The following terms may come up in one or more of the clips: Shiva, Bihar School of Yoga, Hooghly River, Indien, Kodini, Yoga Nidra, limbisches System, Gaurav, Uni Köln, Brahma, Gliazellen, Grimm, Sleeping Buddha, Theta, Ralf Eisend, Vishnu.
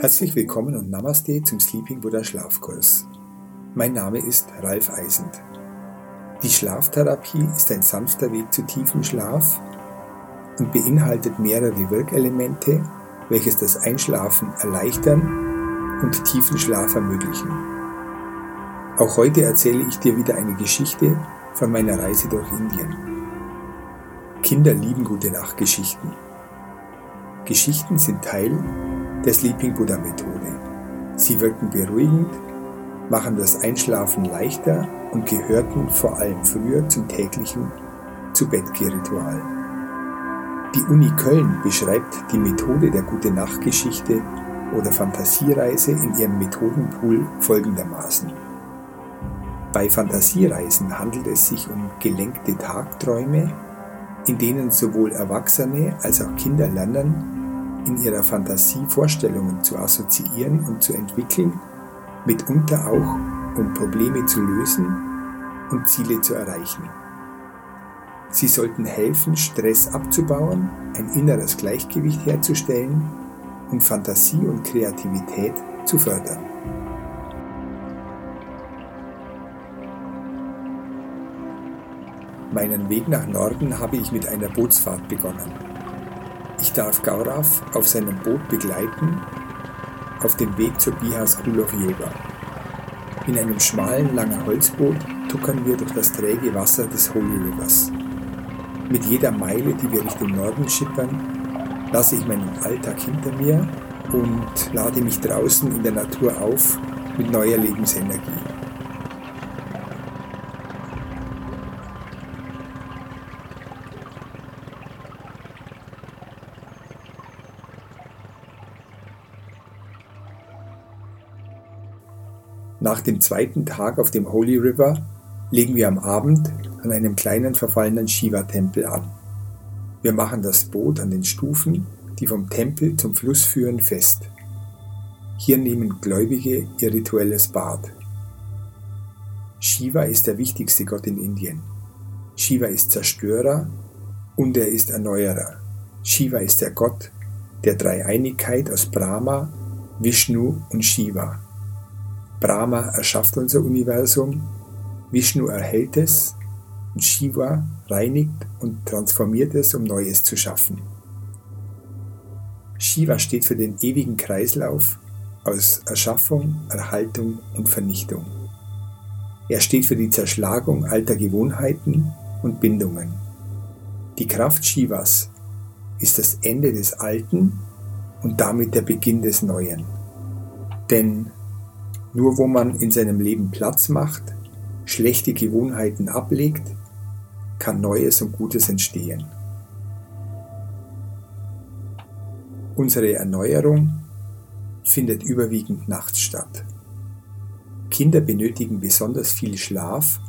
Herzlich willkommen und Namaste zum Sleeping Buddha Schlafkurs. Mein Name ist Ralf Eisend. Die Schlaftherapie ist ein sanfter Weg zu tiefem Schlaf und beinhaltet mehrere Wirkelemente, welches das Einschlafen erleichtern und tiefen Schlaf ermöglichen. Auch heute erzähle ich dir wieder eine Geschichte von meiner Reise durch Indien. Kinder lieben Gute-Nacht-Geschichten. Geschichten sind Teil der Sleeping Buddha Methode. Sie wirken beruhigend, machen das Einschlafen leichter und gehörten vor allem früher zum täglichen Zu-Bett-Geh-Ritual. Die Uni Köln beschreibt die Methode der Gute-Nacht-Geschichte oder Fantasiereise in ihrem Methodenpool folgendermaßen. Bei Fantasiereisen handelt es sich um gelenkte Tagträume, in denen sowohl Erwachsene als auch Kinder lernen, in ihrer Fantasie Vorstellungen zu assoziieren und zu entwickeln, mitunter auch, um Probleme zu lösen und Ziele zu erreichen. Sie sollten helfen, Stress abzubauen, ein inneres Gleichgewicht herzustellen und Fantasie und Kreativität zu fördern. Meinen Weg nach Norden habe ich mit einer Bootsfahrt begonnen. Ich darf Gaurav auf seinem Boot begleiten, auf dem Weg zur Bihar School of Yoga. In einem schmalen, langen Holzboot tuckern wir durch das träge Wasser des Hooghly Rivers. Mit jeder Meile, die wir Richtung Norden schippern, lasse ich meinen Alltag hinter mir und lade mich draußen in der Natur auf mit neuer Lebensenergie. Nach dem zweiten Tag auf dem Hooghly River legen wir am Abend an einem kleinen verfallenen Shiva Tempel an. Wir machen das Boot an den Stufen, die vom Tempel zum Fluss führen, fest. Hier nehmen Gläubige ihr rituelles Bad. Shiva ist der wichtigste Gott in Indien. Shiva ist Zerstörer und er ist Erneuerer. Shiva ist der Gott der Dreieinigkeit aus Brahma, Vishnu und Shiva. Brahma erschafft unser Universum, Vishnu erhält es und Shiva reinigt und transformiert es, um Neues zu schaffen. Shiva steht für den ewigen Kreislauf aus Erschaffung, Erhaltung und Vernichtung. Er steht für die Zerschlagung alter Gewohnheiten und Bindungen. Die Kraft Shivas ist das Ende des Alten und damit der Beginn des Neuen. Denn nur wo man in seinem Leben Platz macht, schlechte Gewohnheiten ablegt, kann Neues und Gutes entstehen. Unsere Erneuerung findet überwiegend nachts statt. Kinder benötigen besonders viel Schlaf,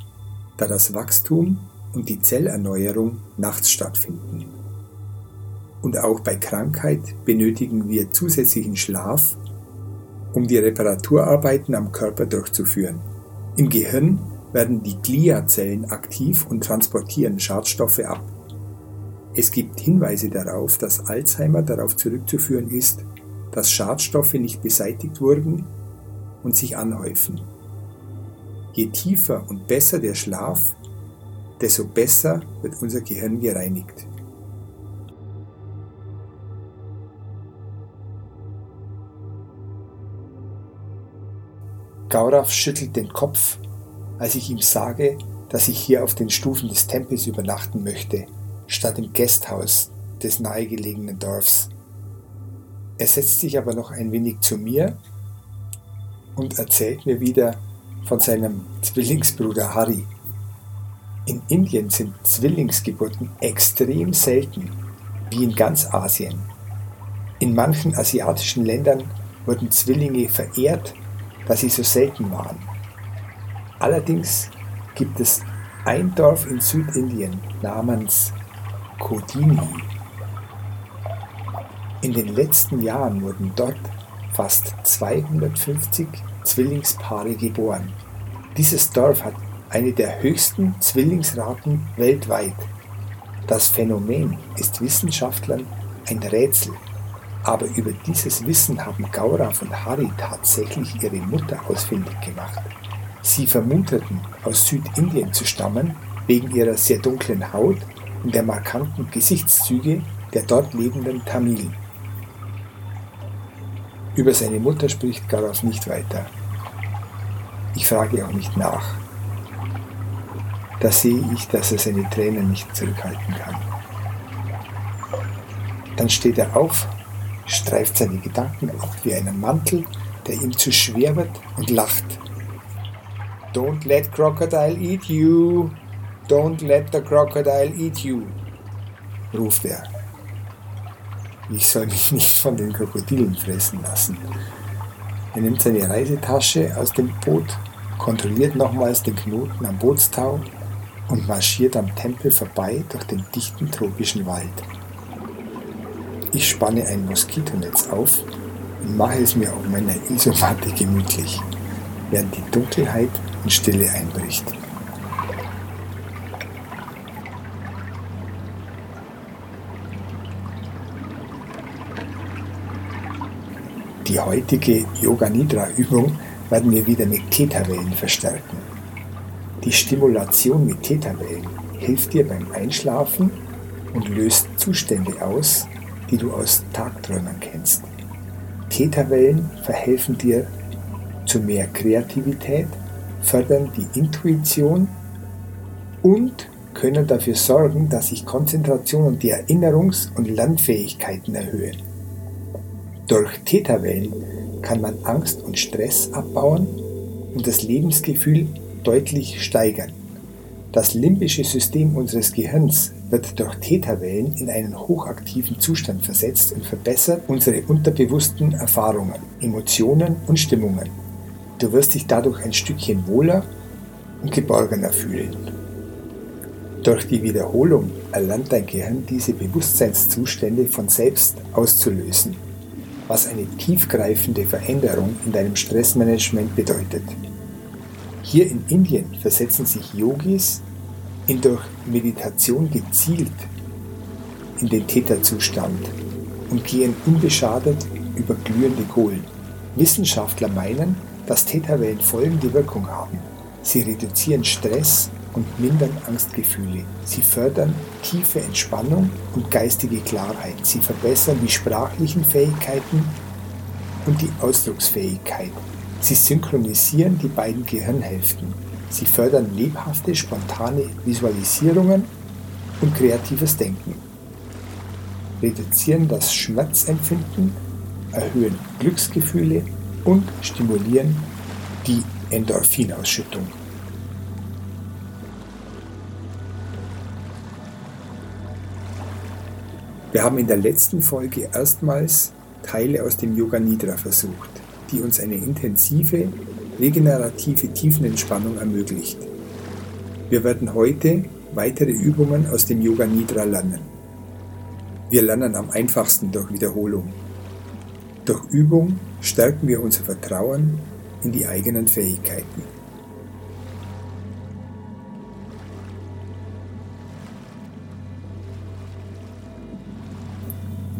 da das Wachstum und die Zellerneuerung nachts stattfinden. Und auch bei Krankheit benötigen wir zusätzlichen Schlaf, um die Reparaturarbeiten am Körper durchzuführen. Im Gehirn werden die Gliazellen aktiv und transportieren Schadstoffe ab. Es gibt Hinweise darauf, dass Alzheimer darauf zurückzuführen ist, dass Schadstoffe nicht beseitigt wurden und sich anhäufen. Je tiefer und besser der Schlaf, desto besser wird unser Gehirn gereinigt. Gaurav schüttelt den Kopf, als ich ihm sage, dass ich hier auf den Stufen des Tempels übernachten möchte, statt im Gasthaus des nahegelegenen Dorfs. Er setzt sich aber noch ein wenig zu mir und erzählt mir wieder von seinem Zwillingsbruder Hari. In Indien sind Zwillingsgeburten extrem selten, wie in ganz Asien. In manchen asiatischen Ländern wurden Zwillinge verehrt, dass sie so selten waren. Allerdings gibt es ein Dorf in Südindien namens Kodini. In den letzten Jahren wurden dort fast 250 Zwillingspaare geboren. Dieses Dorf hat eine der höchsten Zwillingsraten weltweit. Das Phänomen ist Wissenschaftlern ein Rätsel. Aber über dieses Wissen haben Gaurav und Hari tatsächlich ihre Mutter ausfindig gemacht. Sie vermuteten, aus Südindien zu stammen, wegen ihrer sehr dunklen Haut und der markanten Gesichtszüge der dort lebenden Tamilen. Über seine Mutter spricht Gaurav nicht weiter. Ich frage auch nicht nach. Da sehe ich, dass er seine Tränen nicht zurückhalten kann. Dann steht er auf, streift seine Gedanken ab wie einen Mantel, der ihm zu schwer wird, und lacht. Don't let crocodile eat you! Don't let the crocodile eat you! Ruft er. Ich soll mich nicht von den Krokodilen fressen lassen. Er nimmt seine Reisetasche aus dem Boot, kontrolliert nochmals den Knoten am Bootstau und marschiert am Tempel vorbei durch den dichten tropischen Wald. Ich spanne ein Moskitonetz auf und mache es mir auf meiner Isomatte gemütlich, während die Dunkelheit und Stille einbricht. Die heutige Yoga Nidra Übung werden wir wieder mit Theta-Wellen verstärken. Die Stimulation mit Theta-Wellen hilft dir beim Einschlafen und löst Zustände aus, die du aus Tagträumen kennst. Theta-Wellen verhelfen dir zu mehr Kreativität, fördern die Intuition und können dafür sorgen, dass sich Konzentration und die Erinnerungs- und Lernfähigkeiten erhöhen. Durch Theta-Wellen kann man Angst und Stress abbauen und das Lebensgefühl deutlich steigern. Das limbische System unseres Gehirns wird durch Theta-Wellen in einen hochaktiven Zustand versetzt und verbessert unsere unterbewussten Erfahrungen, Emotionen und Stimmungen. Du wirst dich dadurch ein Stückchen wohler und geborgener fühlen. Durch die Wiederholung erlernt dein Gehirn, diese Bewusstseinszustände von selbst auszulösen, was eine tiefgreifende Veränderung in deinem Stressmanagement bedeutet. Hier in Indien versetzen sich Yogis in durch Meditation gezielt in den Theta-Zustand und gehen unbeschadet über glühende Kohlen. Wissenschaftler meinen, dass Theta-Wellen folgende Wirkung haben. Sie reduzieren Stress und mindern Angstgefühle. Sie fördern tiefe Entspannung und geistige Klarheit. Sie verbessern die sprachlichen Fähigkeiten und die Ausdrucksfähigkeit. Sie synchronisieren die beiden Gehirnhälften. Sie fördern lebhafte, spontane Visualisierungen und kreatives Denken. Reduzieren das Schmerzempfinden, erhöhen Glücksgefühle und stimulieren die Endorphinausschüttung. Wir haben in der letzten Folge erstmals Teile aus dem Yoga Nidra versucht, die uns eine intensive, regenerative Tiefenentspannung ermöglicht. Wir werden heute weitere Übungen aus dem Yoga Nidra lernen. Wir lernen am einfachsten durch Wiederholung. Durch Übung stärken wir unser Vertrauen in die eigenen Fähigkeiten.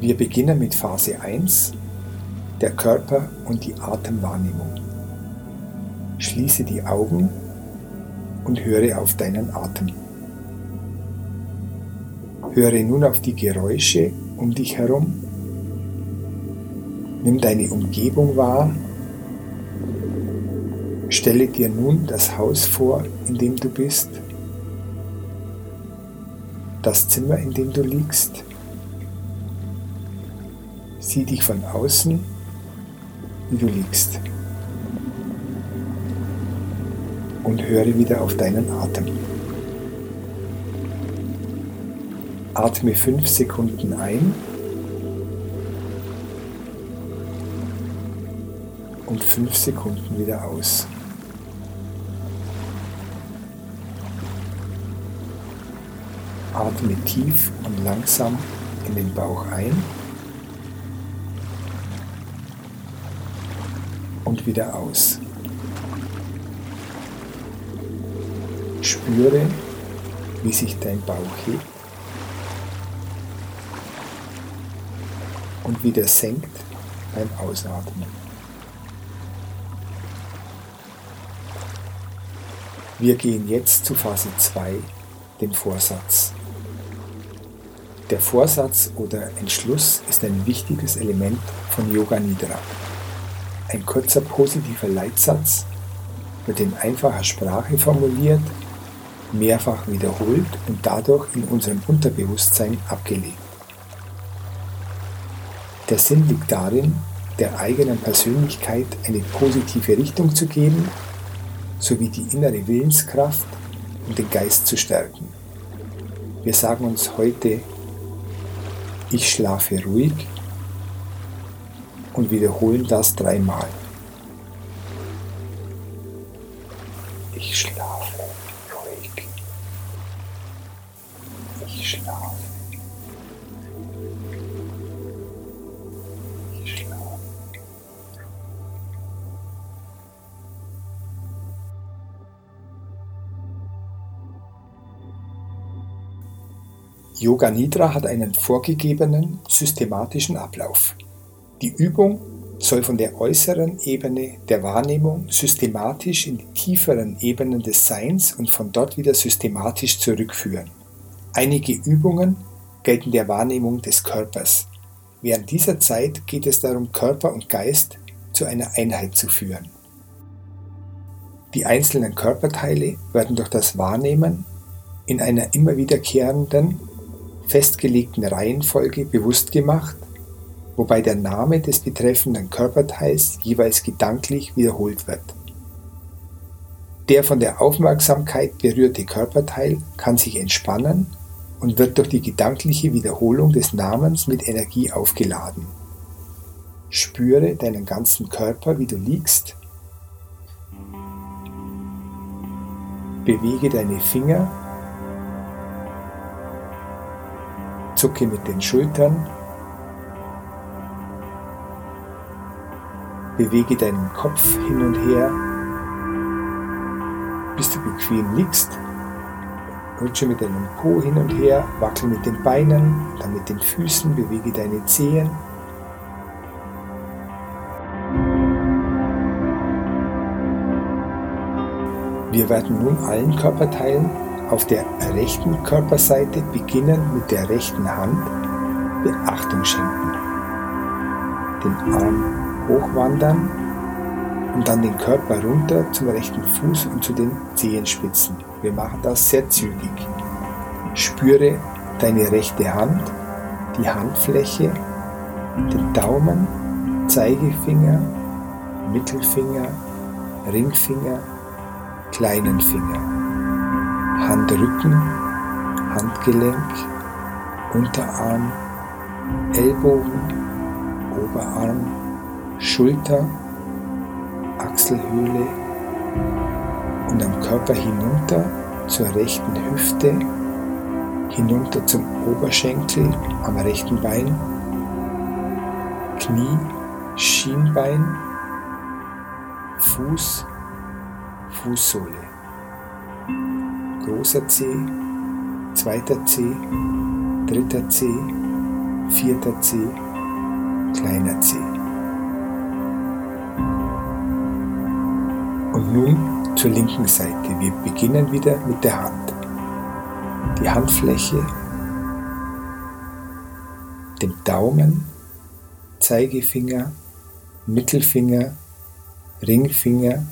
Wir beginnen mit Phase 1, der Körper und die Atemwahrnehmung. Schließe die Augen und höre auf deinen Atem. Höre nun auf die Geräusche um dich herum. Nimm deine Umgebung wahr. Stelle dir nun das Haus vor, in dem du bist, das Zimmer, in dem du liegst. Sieh dich von außen, wie du liegst, und höre wieder auf deinen Atem. Atme 5 Sekunden ein und 5 Sekunden wieder aus. Atme tief und langsam in den Bauch ein und wieder aus. Spüre, wie sich dein Bauch hebt und wieder senkt beim Ausatmen. Wir gehen jetzt zu Phase 2, dem Vorsatz. Der Vorsatz oder Entschluss ist ein wichtiges Element von Yoga Nidra. Ein kurzer positiver Leitsatz wird in einfacher Sprache formuliert, mehrfach wiederholt und dadurch in unserem Unterbewusstsein abgelegt. Der Sinn liegt darin, der eigenen Persönlichkeit eine positive Richtung zu geben, sowie die innere Willenskraft und den Geist zu stärken. Wir sagen uns heute, ich schlafe ruhig und wiederholen das 3 Mal. Ich schlafe ruhig. Ich schlafe. Ich schlafe. Yoga Nidra hat einen vorgegebenen, systematischen Ablauf. Die Übung soll von der äußeren Ebene der Wahrnehmung systematisch in die tieferen Ebenen des Seins und von dort wieder systematisch zurückführen. Einige Übungen gelten der Wahrnehmung des Körpers. Während dieser Zeit geht es darum, Körper und Geist zu einer Einheit zu führen. Die einzelnen Körperteile werden durch das Wahrnehmen in einer immer wiederkehrenden, festgelegten Reihenfolge bewusst gemacht, wobei der Name des betreffenden Körperteils jeweils gedanklich wiederholt wird. Der von der Aufmerksamkeit berührte Körperteil kann sich entspannen und wird durch die gedankliche Wiederholung des Namens mit Energie aufgeladen. Spüre deinen ganzen Körper, wie du liegst. Bewege deine Finger. Zucke mit den Schultern. Bewege deinen Kopf hin und her, bis du bequem liegst. Rutsche mit deinem Po hin und her, wackel mit den Beinen, dann mit den Füßen, bewege deine Zehen. Wir werden nun allen Körperteilen auf der rechten Körperseite beginnen mit der rechten Hand Beachtung schenken. Den Arm hochwandern und dann den Körper runter zum rechten Fuß und zu den Zehenspitzen. Wir machen das sehr zügig. Spüre deine rechte Hand, die Handfläche, den Daumen, Zeigefinger, Mittelfinger, Ringfinger, kleinen Finger, Handrücken, Handgelenk, Unterarm, Ellbogen, Oberarm, Schulter, Achselhöhle und am Körper hinunter zur rechten Hüfte, hinunter zum Oberschenkel am rechten Bein, Knie, Schienbein, Fuß, Fußsohle, großer Zeh, zweiter Zeh, dritter Zeh, vierter Zeh, kleiner Zeh. Nun zur linken Seite. Wir beginnen wieder mit der Hand. Die Handfläche, den Daumen, Zeigefinger, Mittelfinger, Ringfinger,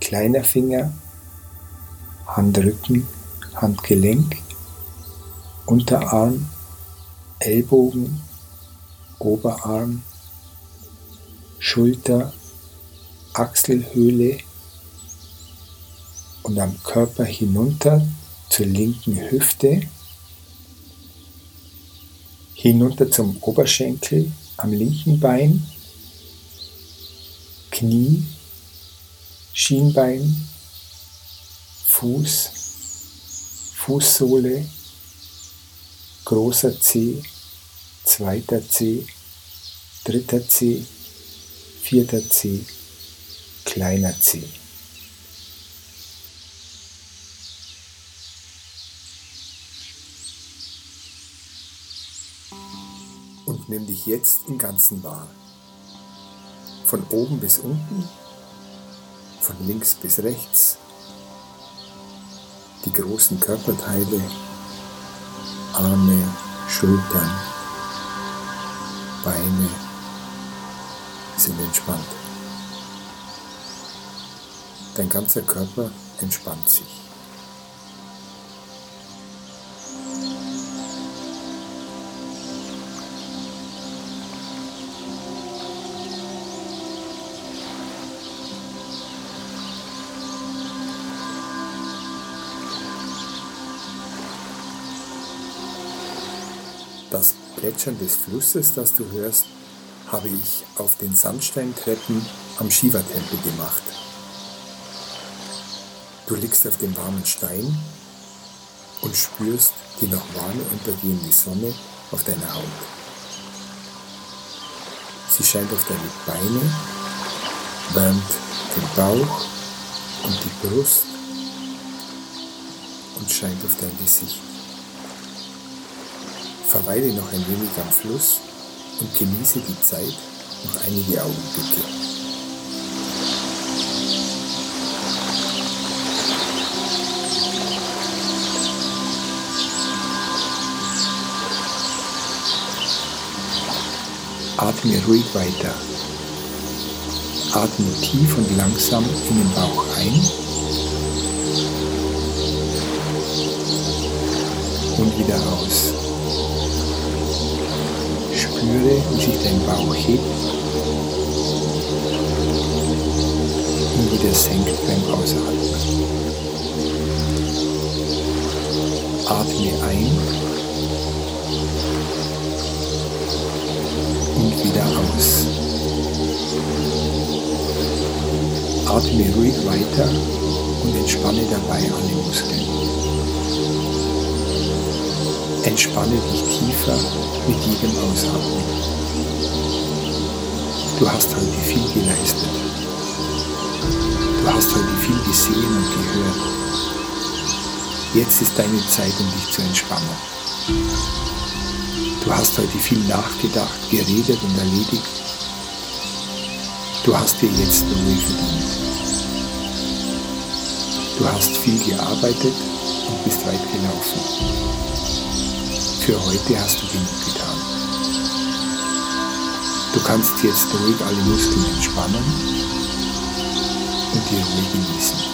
kleiner Finger, Handrücken, Handgelenk, Unterarm, Ellbogen, Oberarm, Schulter, Achselhöhle, und am Körper hinunter zur linken Hüfte, hinunter zum Oberschenkel am linken Bein, Knie, Schienbein, Fuß, Fußsohle, großer Zeh, zweiter Zeh, dritter Zeh, vierter Zeh, kleiner Zeh. und nimm dich jetzt im Ganzen wahr. Von oben bis unten, von links bis rechts, die großen Körperteile, Arme, Schultern, Beine sind entspannt. Dein ganzer Körper entspannt sich. Das Plätschern des Flusses, das du hörst, habe ich auf den Sandsteintreppen am Shiva Tempel gemacht. Du liegst auf dem warmen Stein und spürst die noch warme untergehende Sonne auf deiner Haut. Sie scheint auf deine Beine, wärmt den Bauch und die Brust und scheint auf dein Gesicht. Verweile noch ein wenig am Fluss und genieße die Zeit noch einige Augenblicke. Atme ruhig weiter. Atme tief und langsam in den Bauch ein und wieder aus. Spüre, wie sich dein Bauch hebt und wieder senkt beim Ausatmen. Atme ein und wieder aus. Atme ruhig weiter und entspanne dabei alle Muskeln. Entspanne dich tiefer mit jedem Ausatmen. Du hast heute viel geleistet. Du hast heute viel gesehen und gehört. Jetzt ist deine Zeit, um dich zu entspannen. Du hast heute viel nachgedacht, geredet und erledigt. Du hast dir jetzt Ruhe verdient. Du hast viel gearbeitet und bist weit gelaufen. Für heute hast du genug getan. Du kannst jetzt ruhig alle Muskeln entspannen und die Ruhe genießen.